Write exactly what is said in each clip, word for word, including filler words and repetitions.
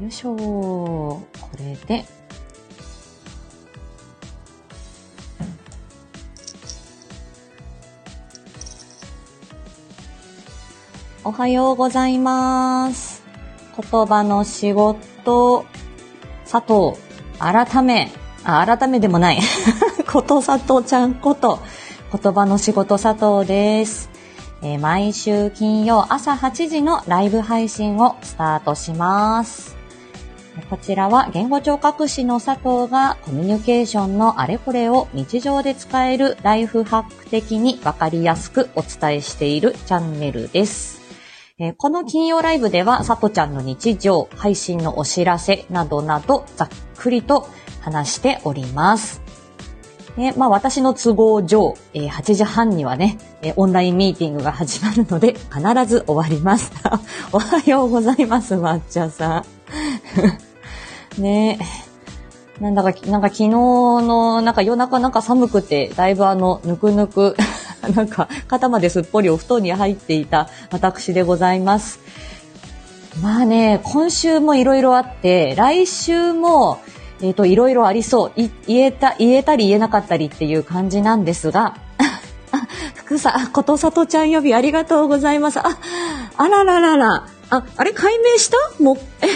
よいしょー。これでおはようございます。言葉の仕事、佐藤、改め、あ、改めでもない。こと佐藤ちゃんこと、言葉の仕事佐藤です。えー、毎週金曜朝はちじのライブ配信をスタートします。こちらは言語聴覚士の佐藤がコミュニケーションのあれこれを日常で使えるライフハック的にわかりやすくお伝えしているチャンネルです。この金曜ライブでは、さとちゃんの日常、配信のお知らせなどなど、ざっくりと話しております。えまあ、私の都合上、えー、はちじはんにはね、オンラインミーティングが始まるので、必ず終わります。おはようございます、抹茶さん。ねえ。なんだか、なんか昨日の、なんか夜中なんか寒くて、だいぶあの、ぬくぬく、なんか、肩まですっぽりお布団に入っていた私でございます。まあね、今週もいろいろあって、来週も、えっと、いろいろありそう。い、言えた、言えたり言えなかったりっていう感じなんですが、あ、福さ、ことさとちゃん呼びありがとうございます。あ、あらららら、あ、あれ解明したも、え、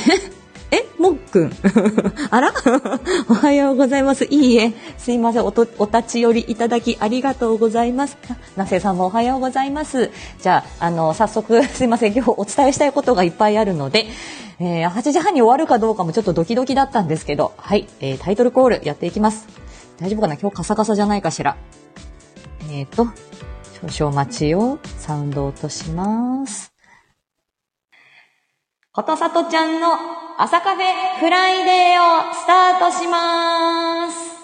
え、もっくん。あらおはようございます。いいえ。すいません。おと、お立ち寄りいただきありがとうございます。なせさんもおはようございます。じゃあ、あの、早速、すいません。今日お伝えしたいことがいっぱいあるので、えー、はちじはんに終わるかどうかもちょっとドキドキだったんですけど、はい、えー、タイトルコールやっていきます。大丈夫かな？今日カサカサじゃないかしら。えーと、少々お待ちをサウンド落とします。ことさとちゃんの朝カフェフライデーをスタートしまーす。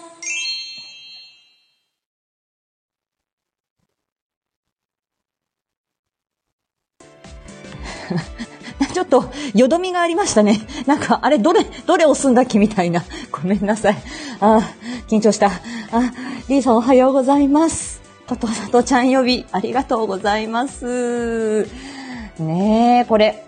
ちょっとよどみがありましたね。なんかあれどれどれ押すんだっけみたいな。ごめんなさい。あー、緊張した。あ、リーさんおはようございます。ことさとちゃん呼びありがとうございます。ねえ、これ。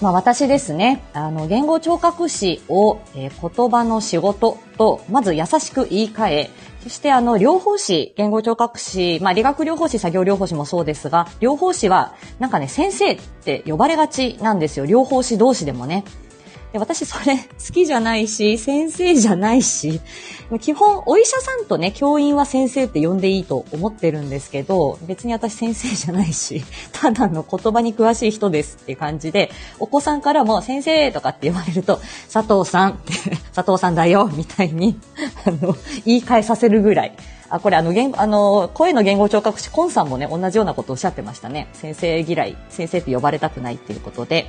まあ、私ですね、あの、言語聴覚士を、えー、言葉の仕事と、まず優しく言い換え、そしてあの、療法士、言語聴覚士、まあ、理学療法士、作業療法士もそうですが、療法士は、なんかね、先生って呼ばれがちなんですよ。療法士同士でもね。で、私それ好きじゃないし、先生じゃないし、基本お医者さんとね、教員は先生って呼んでいいと思ってるんですけど、別に私先生じゃないし、ただの言葉に詳しい人ですって感じで、お子さんからも先生とかって言われると、佐藤さんって、佐藤さんだよ、みたいに、あの、言い換えさせるぐらい。あ、これあの、言、あの、声の言語聴覚士、コンさんもね、同じようなことをおっしゃってましたね。先生嫌い、先生って呼ばれたくないっていうことで、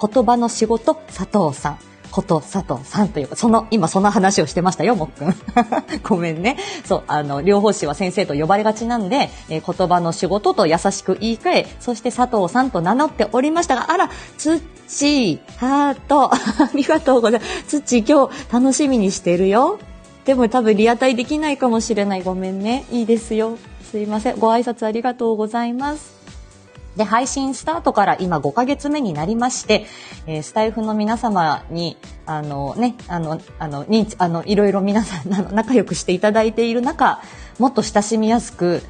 言葉の仕事、佐藤さん。こと佐藤さんというか、その、今その話をしてましたよ、もっくん。ごめんね。そう、あの、療法士は先生と呼ばれがちなんで、えー、言葉の仕事と優しく言い換え、そして佐藤さんと名乗っておりましたが、あら、つっちー、ハート、ありがとうございます。つっちー、今日楽しみにしてるよ。でも多分リアタイできないかもしれない。ごめんね。いいですよ。すいません。ご挨拶ありがとうございます。で、配信スタートから今ごかげつめになりまして、えー、スタイフの皆様に、あのね、あの、あの、に、あの、いろいろ皆さんあの仲良くしていただいている中、もっと親しみやすく、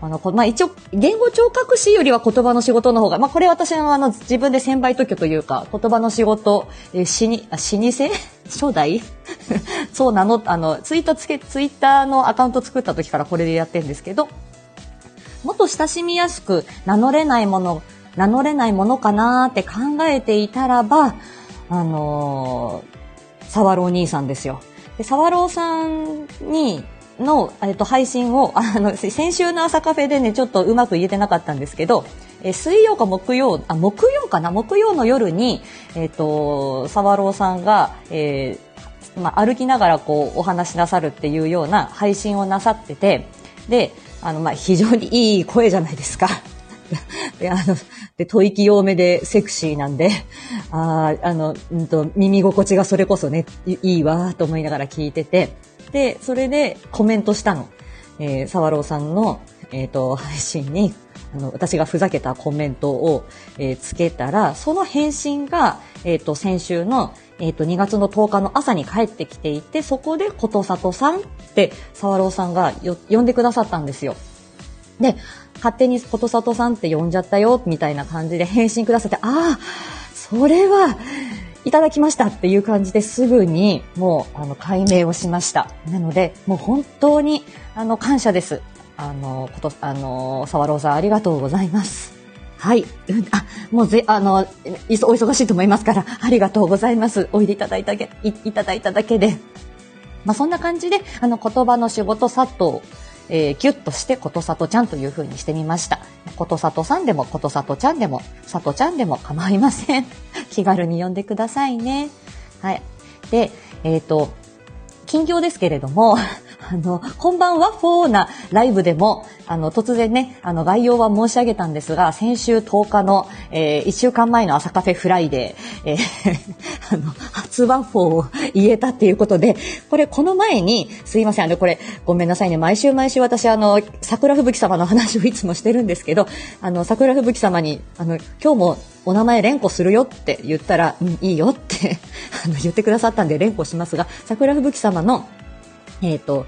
あの、まあ、一応、言語聴覚士よりは言葉の仕事の方が、まあ、これ私のあの、自分で専売特許というか、言葉の仕事、えー、しに、あ、しにせ初代そうなの、あの、ツイッターつけ、ツイッターのアカウント作った時からこれでやってるんですけど、もっと親しみやすく名乗れないもの、名乗れないものかなーって考えていたらば、あのー、サワロー兄さんですよ。で、サワローさんに、の、えっと、配信を、あの、先週の朝カフェでね、ちょっとうまく言えてなかったんですけど、え、水曜か木曜、あ、木曜かな？木曜の夜に、えっと、サワローさんが、えー、まあ、歩きながらこう、お話しなさるっていうような配信をなさってて、で、あの、まあ、非常にいい声じゃないですか。で、あの、で、吐息多めでセクシーなんで、ああ、あの、うんと、耳心地がそれこそね、いいわーと思いながら聞いてて、で、それでコメントしたの。えー、沢朗さんの、えっと、配信に、あの私がふざけたコメントを、えー、つけたら、その返信が、えー、と先週の、えー、とにがつのとおかの朝に返ってきていて、そこでことさとさんって沢朗さんがよ呼んでくださったんですよ。で、勝手にことさとさんって呼んじゃったよみたいな感じで返信くださって、ああそれはいただきましたっていう感じで、すぐにもうあの解明をしました。なのでもう本当にあの感謝です。あのことあの沢朗さん、ありがとうございます。はい、うん、あもうぜあのお忙しいと思いますから、ありがとうございます。おいでいただいただけいただいただけで、まあ、そんな感じであの言葉の仕事佐藤、えー、ギュッとしてことさとちゃんという風にしてみました。ことさとさんでもことさとちゃんでもさとちゃんでも構いません。気軽に呼んでくださいね。はい。で、えっと、近況ですけれども、あの、こんばんはフォーなライブでも、あの、突然ね、あの、概要は申し上げたんですが、先週とおかの、えー、いっしゅうかんまえの朝カフェフライデー、えー、あの、初ワッフォーを言えたっていうことで、これ、この前に、すいません、あの、これ、ごめんなさいね、毎週毎週私、あの、桜吹雪様の話をいつもしてるんですけど、あの、桜吹雪様に、あの、今日もお名前連呼するよって言ったら、うん、いいよってあの言ってくださったんで連呼しますが、桜吹雪様の、えっと、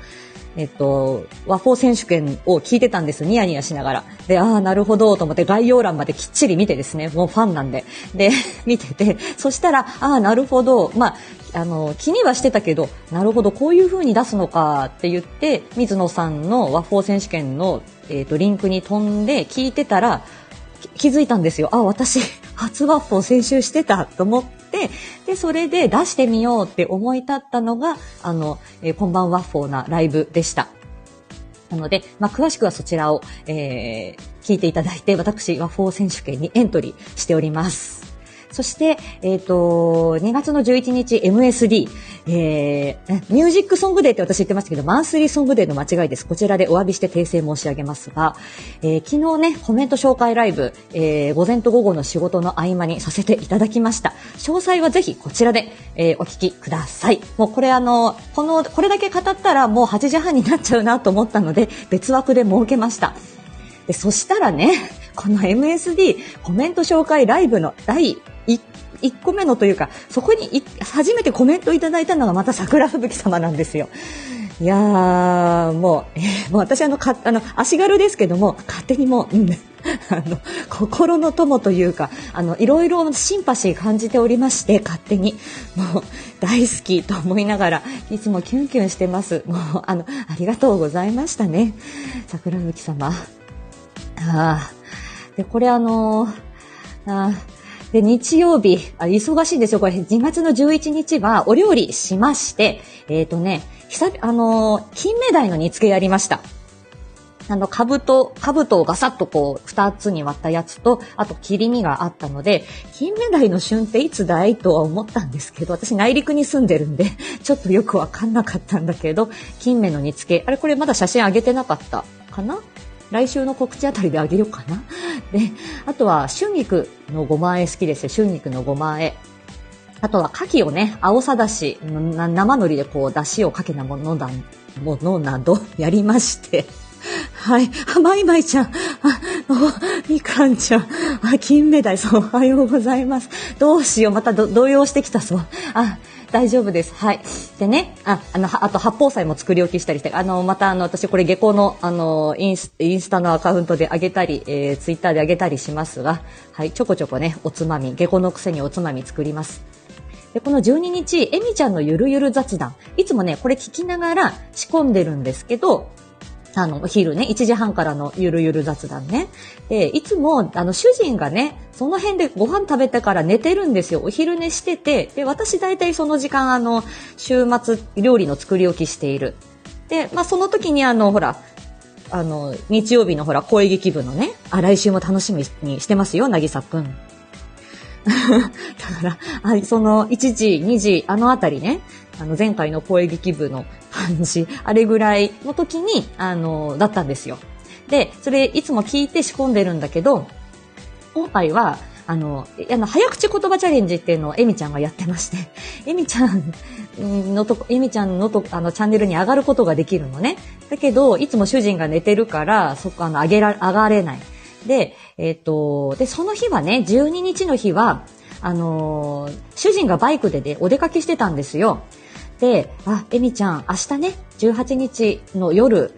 えっと、和法選手権を聞いてたんです。ニヤニヤしながら。で、ああ、なるほど、と思って概要欄まできっちり見てですね、もうファンなんで。で、見てて、そしたら、ああ、なるほど、まあ、あの、気にはしてたけど、なるほど、こういう風に出すのかって言って、水野さんの和法選手権の、えっと、リンクに飛んで聞いてたら、気づいたんですよ。あ、私、初ワッフォー先週してたと思って、で、それで出してみようって思い立ったのが、あの、えー、こんばんワッフォーなライブでした。なので、まあ、詳しくはそちらを、えー、聞いていただいて、私、ワッフォー選手権にエントリーしております。そして、えっと、にがつのじゅういちにち エムエスディー、えー、ミュージックソングデーって私言ってましたけど、マンスリーソングデーの間違いです。こちらでお詫びして訂正申し上げますが、えー、昨日ね、コメント紹介ライブ、えー、午前と午後の仕事の合間にさせていただきました。詳細はぜひこちらで、えー、お聞きください。もうこれあの、この、これだけ語ったらもうはちじはんになっちゃうなと思ったので、別枠で設けました。で、そしたらね、この エムエスディー コメント紹介ライブのだいいっこめのというか、そこに初めてコメントいただいたのがまた桜吹雪様なんですよ。いやー、もう、えー、もう私あのかあの足軽ですけども、勝手にもう、うん、あの心の友というか、あのいろいろシンパシー感じておりまして、勝手にもう大好きと思いながらいつもキュンキュンしてます。もうあのありがとうございましたね、桜吹雪様。あでこれあのー、あで日曜日あ忙しいんですよ。これにがつのじゅういちにちはお料理しまして、えっとね、久あのー、金目鯛の煮付けやりました。あの、かぶと、かぶとをガサッとこう、二つに割ったやつと、あと切り身があったので、金目鯛の旬っていつだいとは思ったんですけど、私内陸に住んでるんで、ちょっとよくわかんなかったんだけど、金目の煮付け、あれこれまだ写真上げてなかったかな？来週の告知あたりであげようかな。で、あとは春菊のごま和え好きですよ。春菊のごま和え。あとは牡蠣をね、青さだし、生海苔でこう、だしをかけたものだ、ものなどやりまして。はい。あ、まいまいちゃん。あ、お、みかんちゃん。あ、金目鯛さん、おはようございます。どうしよう。またど動揺してきたそう。あ、大丈夫です。はい。でね、あ、あの、あと八宝菜も作り置きしたりして、あの、またあの、私これ下校の、あの、インス、インスタのアカウントであげたり、えー、ツイッターであげたりしますが、はい、ちょこちょこね、おつまみ、下校のくせにおつまみ作ります。で、このじゅうににち、えみちゃんのゆるゆる雑談。いつもね、これ聞きながら仕込んでるんですけど、あの、お昼ね、いちじはんからのゆるゆる雑談ね。で、いつも、あの、主人がね、その辺でご飯食べてから寝てるんですよ。お昼寝してて、で、私大体その時間、あの、週末料理の作り置きしている。で、まあ、その時にあの、ほら、あの、日曜日のほら、声劇部のね、あ、来週も楽しみにしてますよ、なぎさくん。だから、あ、その、いちじ、にじ、あのあたりね、あの、前回の声劇部の感じ、あれぐらいの時に、あの、だったんですよ。で、それ、いつも聞いて仕込んでるんだけど、今回は、あの、あの早口言葉チャレンジっていうのをエミちゃんがやってまして、エミちゃんのとこ、エミちゃんのとあのチャンネルに上がることができるのね。だけど、いつも主人が寝てるから、そこ、あの、上げら、上がれない。で、えっと、で、その日はね、じゅうににちの日は、あのー、主人がバイクで、ね、お出かけしてたんですよ。で、あ、エミちゃん、明日ね、じゅうはちにちの夜、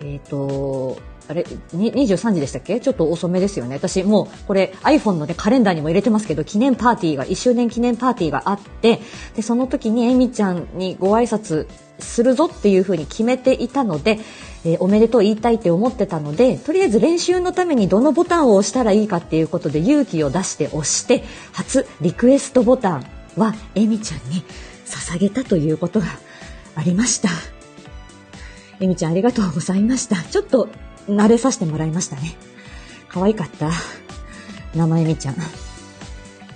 えっと、あれ、にじゅうさんじでしたっけ？ちょっと遅めですよね。私もう、これ iPhone のね、カレンダーにも入れてますけど、記念パーティーが、いっしゅうねん記念パーティーがあって、で、その時にエミちゃんにご挨拶するぞっていう風に決めていたので、えー、おめでとう言いたいって思ってたので、とりあえず練習のためにどのボタンを押したらいいかっていうことで勇気を出して押して、初リクエストボタンはエミちゃんに捧げたということがありました。エミちゃんありがとうございました。ちょっと、慣れさせてもらいましたね。可愛かった。名前みちゃん。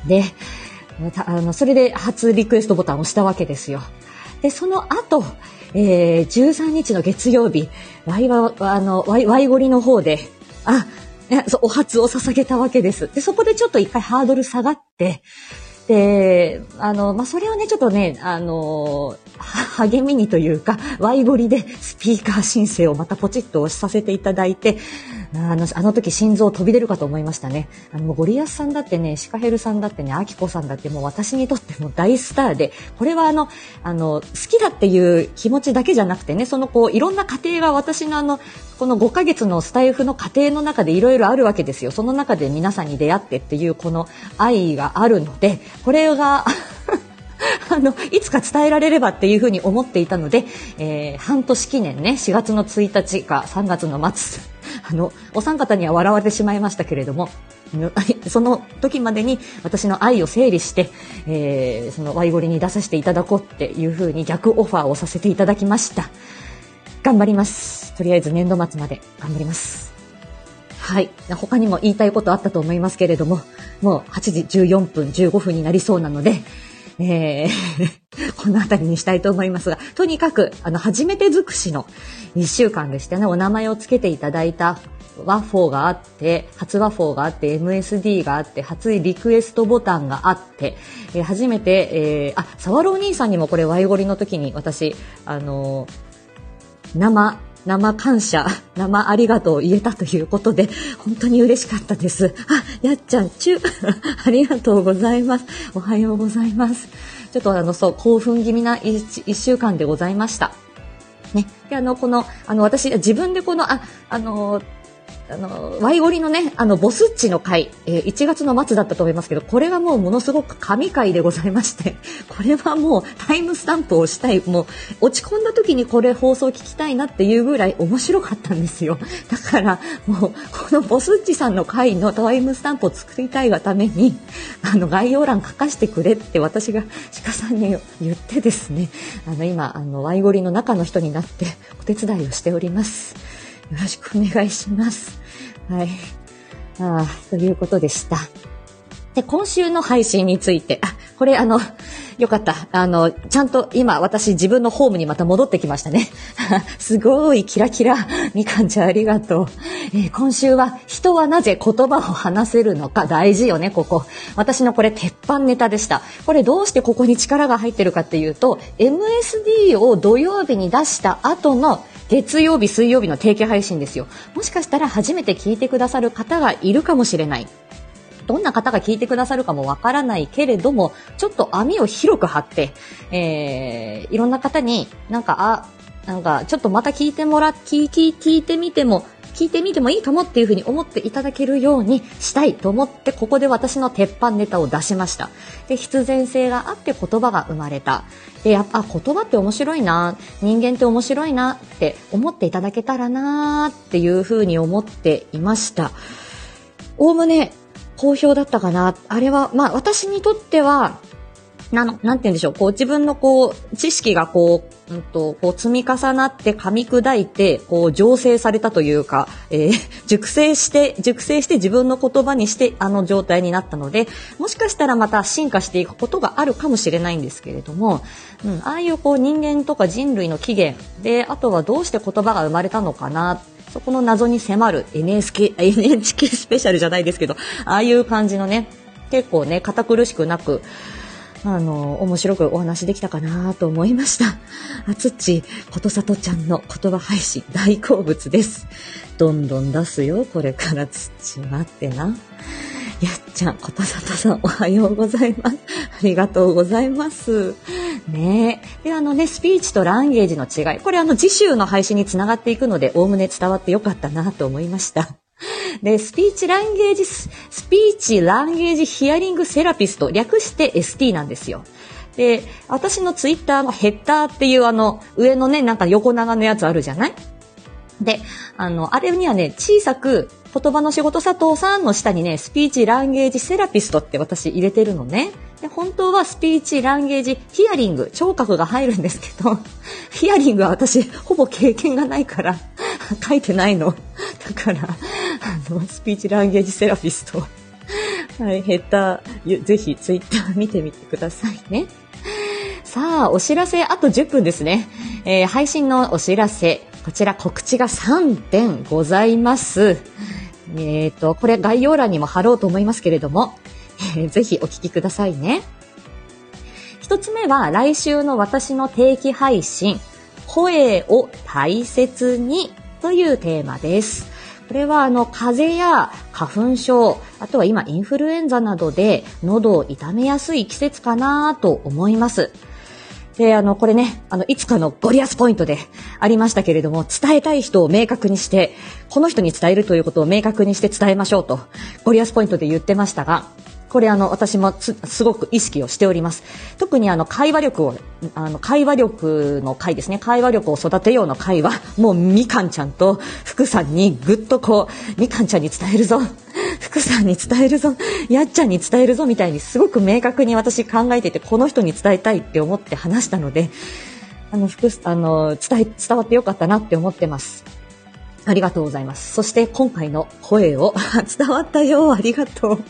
で、あの、それで初リクエストボタンを押したわけですよ。で、その後、えー、じゅうさんにちの月曜日、ワイは、あの、ワイ、ワイゴリの方で、あ、そう、お初を捧げたわけです。で、そこでちょっと一回ハードル下がって、で、あの、まあ、それをね、ちょっとね、あの、励みにというか、ワイゴリでスピーカー申請をまたポチッと押しさせていただいて、あの、あの時心臓飛び出るかと思いましたね。あの、ゴリアスさんだってね、シカヘルさんだってね、アキコさんだってもう私にとっても大スターで、これはあの、あの、好きだっていう気持ちだけじゃなくてね、そのこう、いろんな過程が私のあの、このごかげつのスタイフの過程の中でいろいろあるわけですよ。その中で皆さんに出会ってっていうこの愛があるので、これがあのいつか伝えられればっていうふうに思っていたので、えー、半年記念ね、しがつのついたちかさんがつのまつ、あのお三方には笑われてしまいましたけれども、その時までに私の愛を整理して、えー、そのワイゴリに出させていただこうっていうふうに逆オファーをさせていただきました。頑張ります。とりあえず年度末まで頑張ります。はい、他にも言いたいことあったと思いますけれども、もうはちじじゅうよんぷんじゅうごふんになりそうなので、えー、このあたりにしたいと思いますが、とにかくあの初めて尽くしのいっしゅうかんでしたね。お名前をつけていただいたワッフォーがあって、初ワッフォーがあって エムエスディー があって、初リクエストボタンがあって、えー、初めて、えー、あ、サワロお兄さんにもこれワイゴリの時に私あのー生、生感謝、生ありがとうを言えたということで、本当に嬉しかったです。あ、やっちゃん、チュありがとうございます。おはようございます。ちょっとあの、そう、興奮気味な一、一週間でございました。ね。で、あの、この、あの、私、自分でこの、あ、あのー、あの、ワイゴリのね、あの、ボスッチの回、えー、いちがつのまつだったと思いますけど、これがもうものすごく神回でございまして、これはもうタイムスタンプをしたい、もう落ち込んだ時にこれ放送聞きたいなっていうぐらい面白かったんですよ。だから、もう、このボスッチさんの回のタイムスタンプを作りたいがために、あの、概要欄書かしてくれって私が鹿さんに言ってですね、あの、今、あの、ワイゴリの中の人になってお手伝いをしております。よろしくお願いします。はい。ああ、ということでした。で、今週の配信について、あ、これあの、よかった。あの、ちゃんと今私自分のホームにまた戻ってきましたね。すごいキラキラ。みかんちゃんありがとう。えー、今週は人はなぜ言葉を話せるのか、大事よね、ここ。私のこれ鉄板ネタでした。これどうしてここに力が入ってるかっていうと、エムエスディー を土曜日に出した後の月曜日、水曜日の定期配信ですよ。もしかしたら初めて聞いてくださる方がいるかもしれない。どんな方が聞いてくださるかもわからないけれども、ちょっと網を広く張って、えー、いろんな方になんか、あ、なんか、ちょっとまた聞いてもら、聞い、聞い、聞いてみても、聞いてみてもいいかもっていうふうに思っていただけるようにしたいと思って、ここで私の鉄板ネタを出しました。で、必然性があって言葉が生まれた。で、やっぱ言葉って面白いな、人間って面白いなって思っていただけたらなっていうふうに思っていました。おおむね好評だったかな。あれは、まあ私にとっては、なの、なんて言うんでしょう、こう自分のこう、知識がこう、うんと、こう積み重なって噛み砕いて、こう醸成されたというか、えー、熟成して、熟成して自分の言葉にしてあの状態になったので、もしかしたらまた進化していくことがあるかもしれないんですけれども、うん、ああいうこう人間とか人類の起源で、あとはどうして言葉が生まれたのかな、そこの謎に迫る エヌエイチケー エヌエイチケー スペシャルじゃないですけど、ああいう感じのね、結構ね、堅苦しくなく、あの面白くお話できたかなと思いました。あつっちことさとちゃんの言葉配信大好物です。どんどん出すよこれから。つっち待ってな。やっちゃん、ことさとさん、おはようございます。ありがとうございます。ねえ。で、あのね、スピーチとランゲージの違い。これあの、次週の配信につながっていくので、おおむね伝わってよかったなと思いました。で、スピーチランゲージ、スピーチランゲージヒアリングセラピスト、略して エスティー なんですよ。で、私のツイッターのヘッダーっていうあの、上のね、なんか横長のやつあるじゃない？で、あの、あれにはね、小さく、言葉の仕事佐藤さんの下にね、スピーチランゲージセラピストって私入れてるのね。で、本当はスピーチランゲージヒアリング、聴覚が入るんですけど、ヒアリングは私ほぼ経験がないから書いてないの。だからあのスピーチランゲージセラピスト、はい、ヘッダーぜひツイッター見てみてくださいね。さあ、お知らせあとじゅっぷんですね、えー、配信のお知らせ、こちら告知がさんてんございます。えっと、これ概要欄にも貼ろうと思いますけれども、えー、ぜひお聞きくださいね。一つ目は来週の私の定期配信、声を大切にというテーマです。これはあの風邪や花粉症、あとは今インフルエンザなどで喉を痛めやすい季節かなと思います。で、あの、これね、あの、いつかのゴリアスポイントでありましたけれども、伝えたい人を明確にして、この人に伝えるということを明確にして伝えましょうと、ゴリアスポイントで言ってましたが、これあの、私もつ、すごく意識をしております。特にあの、会話力を、あの、会話力の回ですね、会話力を育てようの回は、もうみかんちゃんと福さんにぐっとこう、みかんちゃんに伝えるぞ。福さんに伝えるぞ、やっちゃんに伝えるぞみたいにすごく明確に私考えていて、この人に伝えたいって思って話したので、あの、福、あの、伝え、伝わってよかったなって思ってます。ありがとうございます。そして今回の声を伝わったよ、ありがとう。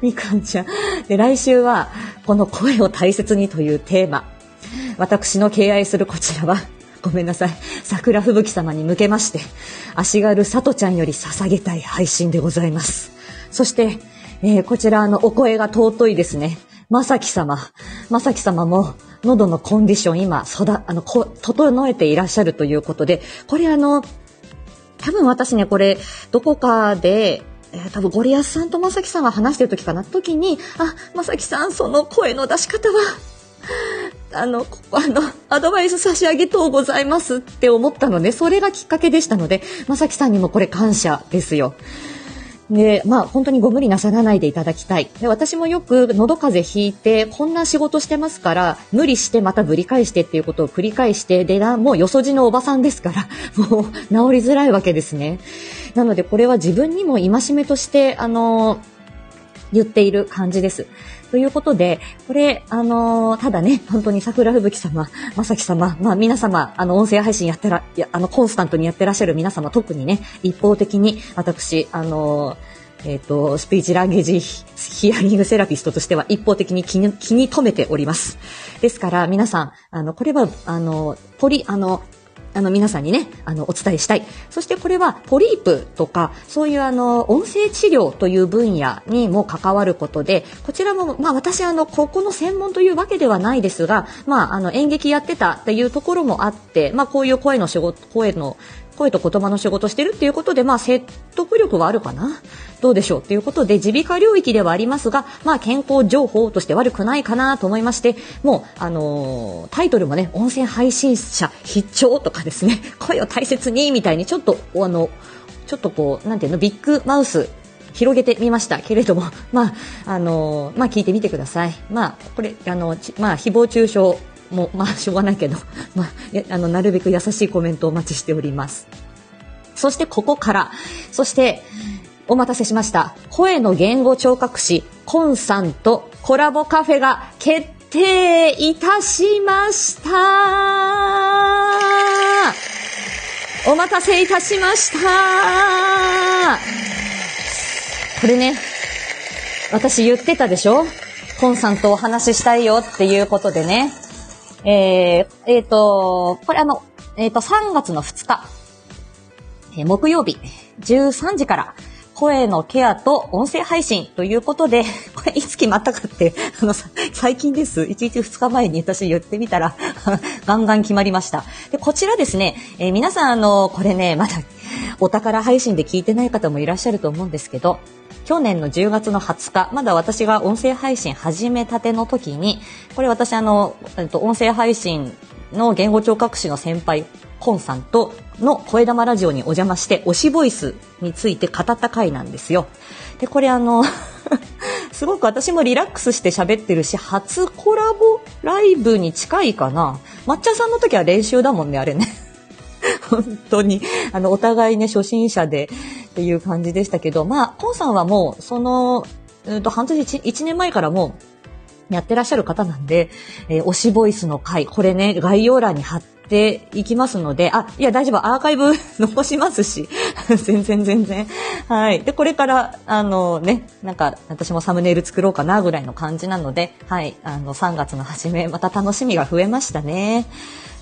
みかんちゃん。で、来週はこの声を大切にというテーマ。私の敬愛するこちらは、ごめんなさい、桜吹雪様に向けまして、足軽さとちゃんより捧げたい配信でございます。そして、えー、こちらのお声が尊いですね。まさき様。まさき様も、喉のコンディション今、そだ、あの、こ、整えていらっしゃるということで、これあの、多分私ね、これ、どこかで、えー、多分ゴリアスさんとまさきさんが話してる時かな、時に、あ、まさきさん、その声の出し方は、あの、あの、アドバイス差し上げとうございますって思ったので、それがきっかけでしたので、まさきさんにもこれ感謝ですよ。で、まあ本当にご無理なさらないでいただきたい。で、私もよく喉風邪ひいて、こんな仕事してますから、無理してまたぶり返してっていうことを繰り返して、で、もうよそじのおばさんですから、もう治りづらいわけですね。なのでこれは自分にも戒めとして、あのー、言っている感じです。ということで、これ、あのー、ただね、本当に桜吹雪様、まさき様、まあ皆様、あの、音声配信やってら、や、あの、コンスタントにやってらっしゃる皆様、特にね、一方的に、私、あのー、えっと、スピーチランゲージヒアリングセラピストとしては一方的に気に、気に留めております。ですから、皆さん、あの、これは、あの、ポリ、あの、あの皆さんにね、あのお伝えしたい。そしてこれはポリープとか、そういうあの音声治療という分野にも関わることで、こちらもまあ私あのここの専門というわけではないですが、まああの演劇やってたっていうところもあって、まあこういう声の仕事、声の声と言葉の仕事してるっていうことで、まあ説得力はあるかな、どうでしょうということで、耳鼻科領域ではありますが、まあ健康情報として悪くないかなと思いまして、もうあのー、タイトルもね、音声配信者必聴とかですね、声を大切にみたいにちょっとあのちょっとこうなんていうの、ビッグマウス広げてみましたけれども、まああのー、まあ聞いてみてください。まあこれあのまあ誹謗中傷もう、まあ、しょうがないけど、まあ、あの、なるべく優しいコメントをお待ちしております。そして、ここから、そして、お待たせしました。声の言語聴覚士、コンさんとコラボカフェが決定いたしました。お待たせいたしました。これね、私言ってたでしょ？コンさんとお話ししたいよっていうことでね。えー、えーと、これあの、えーと、さんがつのふつか、えー、木曜日、じゅうさんじから、声のケアと音声配信ということで、これいつ決まったかって、あの、最近です。いちにちふつかまえに私言ってみたら、ガンガン決まりました。で、こちらですね、えー、皆さんあの、これね、まだお宝配信で聞いてない方もいらっしゃると思うんですけど、去年のじゅうがつのはつか、まだ私が音声配信始めたての時に、これ私あの、えっと、音声配信の言語聴覚士の先輩、コンさんとの声玉ラジオにお邪魔して、推しボイスについて語った回なんですよ。で、これあの、すごく私もリラックスして喋ってるし、初コラボライブに近いかな。抹茶さんの時は練習だもんね、あれね。本当に、あの、お互いね、初心者でっていう感じでしたけど、まあ、コンさんはもう、その、うんと、半年、一年前からもう、やってらっしゃる方なんで、えー、推しボイスの回、これね、概要欄に貼って、でいきますので、あ、いや大丈夫、アーカイブ残しますし、全然全然、はい。でこれからあのね、なんか私もサムネイル作ろうかなぐらいの感じなので、はい、あのさんがつのはじめまた楽しみが増えましたね。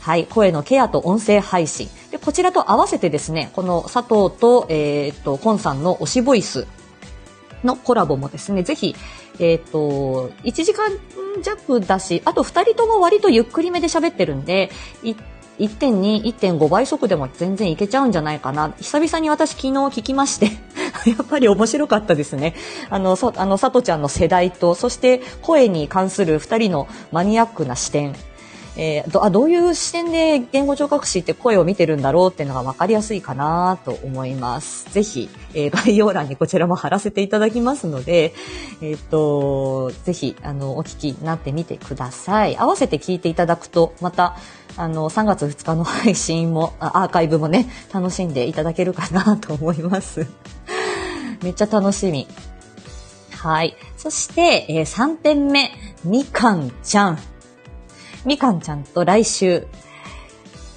はい、声のケアと音声配信でこちらと合わせてですね、この佐藤とえー、っとコンさんの推しボイスのコラボもですね、ぜひえー、っといちじかんじゃくだし、あとふたりとも割とゆっくりめで喋ってるんで。いってんに、いってんごばいそくでも全然いけちゃうんじゃないかな。久々に私昨日聞きまして、やっぱり面白かったですね。あの、さ、あの、さとちゃんの世代と、そして声に関する二人のマニアックな視点。えー、ど、あ、どういう視点で言語聴覚士って声を見てるんだろうっていうのが分かりやすいかなと思います。ぜひ、えー、概要欄にこちらも貼らせていただきますので、えー、っと、ぜひ、あの、お聞きになってみてください。合わせて聞いていただくと、また、あの、さんがつふつかの配信も、アーカイブもね、楽しんでいただけるかなと思います。めっちゃ楽しみ。はい。そして、えー、さんてんめ、みかんちゃん。みかんちゃんと来週、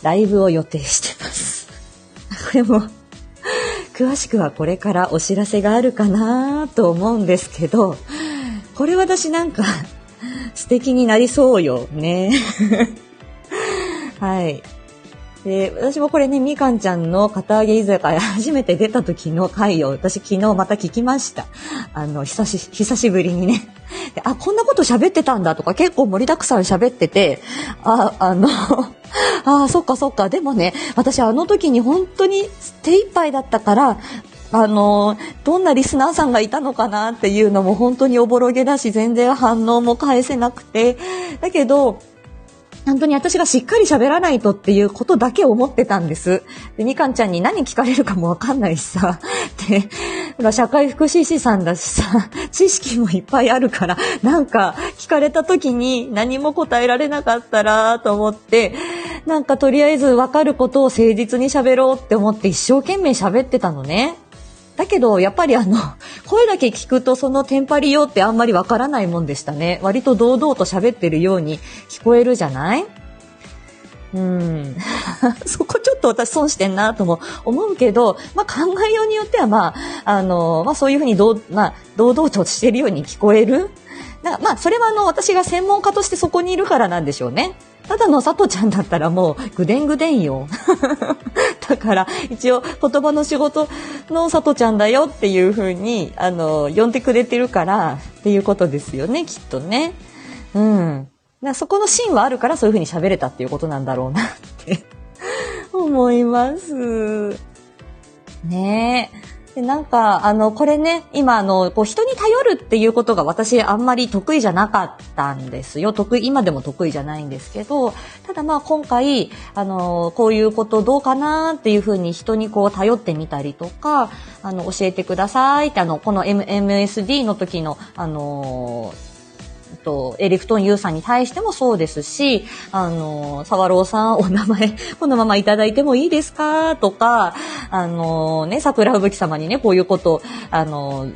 ライブを予定してます。これも、詳しくはこれからお知らせがあるかなと思うんですけど、これ私なんか、素敵になりそうよね。はい。で、私もこれね、みかんちゃんの片揚げ居酒屋初めて出た時の回を私昨日また聞きました。あの、久し、久しぶりにね。で、あ、こんなこと喋ってたんだとか結構盛りだくさん喋ってて、あ、あの、あ、そっかそっか。でもね、私あの時に本当に手一杯だったから、あの、どんなリスナーさんがいたのかなっていうのも本当におぼろげだし、全然反応も返せなくて。だけど、本当に私がしっかり喋らないとっていうことだけ思ってたんです。で、みかんちゃんに何聞かれるかもわかんないしさ。で、ほら、社会福祉士さんだしさ、知識もいっぱいあるから、なんか聞かれた時に何も答えられなかったらと思って、なんかとりあえずわかることを誠実に喋ろうって思って一生懸命喋ってたのね。だけど、やっぱりあの、声だけ聞くとそのテンパりようってあんまりわからないもんでしたね。割と堂々と喋ってるように聞こえるじゃない？うん。そこちょっと私損してんなとも思うけど、まあ、考えようによってはまあ、あの、まあ、そういうふうにどう、まあ、堂々としてるように聞こえる。だまあ、それはあの、私が専門家としてそこにいるからなんでしょうね。ただのさとちゃんだったらもうぐでんぐでんよ。だから一応言葉の仕事のさとちゃんだよっていう風にあの呼んでくれてるからっていうことですよね、きっとね。うん。だそこの芯はあるからそういう風に喋れたっていうことなんだろうなって思います。ねえ。でなんか、あの、これね、今、あの、こう、人に頼るっていうことが私、あんまり得意じゃなかったんですよ。得意、今でも得意じゃないんですけど、ただまあ、今回、あの、こういうことどうかなっていうふうに人にこう、頼ってみたりとか、あの、教えてくださいって、あの、この エムエスディー の時の、あの、とエリクトンユーさんに対してもそうですし、あのサワローさんお名前このままいただいてもいいですかとか、あのね桜吹雪様にねこういうことあの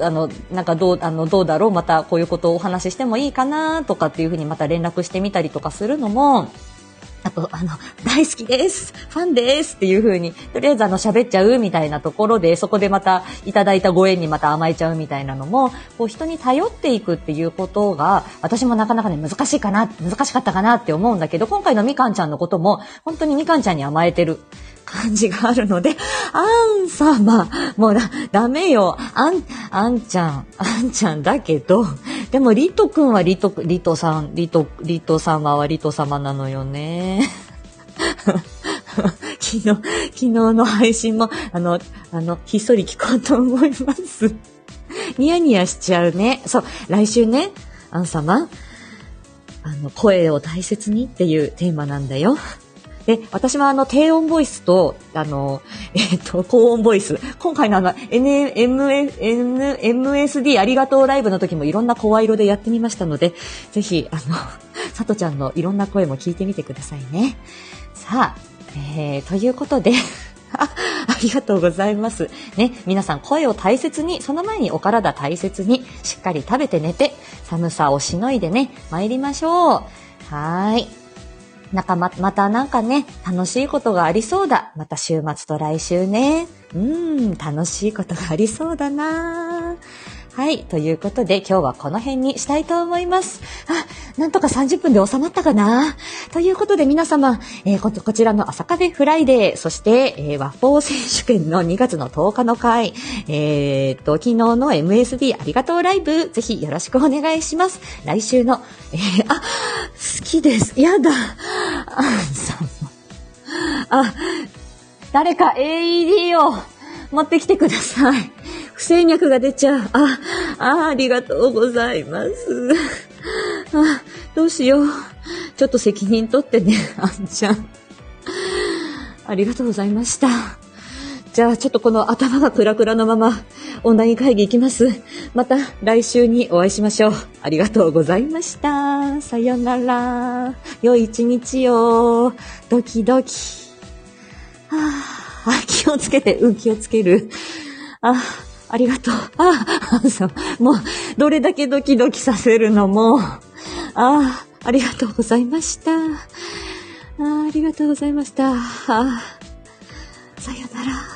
あのなんかどうあのどうだろうまたこういうことをお話ししてもいいかなとかっていうふうにまた連絡してみたりとかするのも。あと、あの、大好きですファンですっていう風に、とりあえずあの喋っちゃうみたいなところで、そこでまたいただいたご縁にまた甘えちゃうみたいなのも、こう人に頼っていくっていうことが、私もなかなかね、難しいかな、難しかったかなって思うんだけど、今回のみかんちゃんのことも、本当にみかんちゃんに甘えてる。感じがあるので、あん様、もうだ、ダメよ、あん、あんちゃん、あんちゃんだけど、でもリト君はリト、リトさん、リト、リト様はリト様なのよね。昨日、昨日の配信も、あの、あの、ひっそり聞こうと思います。ニヤニヤしちゃうね。そう、来週ね、あん様、あの、声を大切にっていうテーマなんだよ。で、私もあの、低音ボイスと、あの、えっと、高音ボイス。今回のあの、エムエスディー ありがとうライブの時もいろんな声色でやってみましたので、ぜひ、あの、さとちゃんのいろんな声も聞いてみてくださいね。さあ、えー、ということで、あ、ありがとうございます。ね、皆さん声を大切に、その前にお体大切に、しっかり食べて寝て、寒さをしのいでね、参りましょう。はーい。なんかま、またなんかね、楽しいことがありそうだ。また週末と来週ね。うーん、楽しいことがありそうだな。はい、ということで今日はこの辺にしたいと思います。あ、なんとかさんじゅっぷんで収まったかな。ということで皆様、えー、こ, こちらの朝カフェフライデー、そして、えー、和法選手権のにがつのとおかの回、えー、っと昨日の エムエスディー ありがとうライブ、ぜひよろしくお願いします。来週の、えー、あ、好きです。やだ。あ、あ誰か エーイーディー を持ってきてください。不整脈が出ちゃう。あ、あ、ありがとうございます。あ、どうしよう。ちょっと責任取ってね、あんちゃん。ありがとうございました。じゃあ、ちょっとこの頭がクラクラのまま、オンライン会議行きます。また来週にお会いしましょう。ありがとうございました。さよなら。良い一日を。ドキドキ。あ、気をつけて、うん、気をつける。あ、ありがとう。あ、もう、どれだけドキドキさせるのも。あ、ありがとうございました。あ、ありがとうございました。あ、さよなら。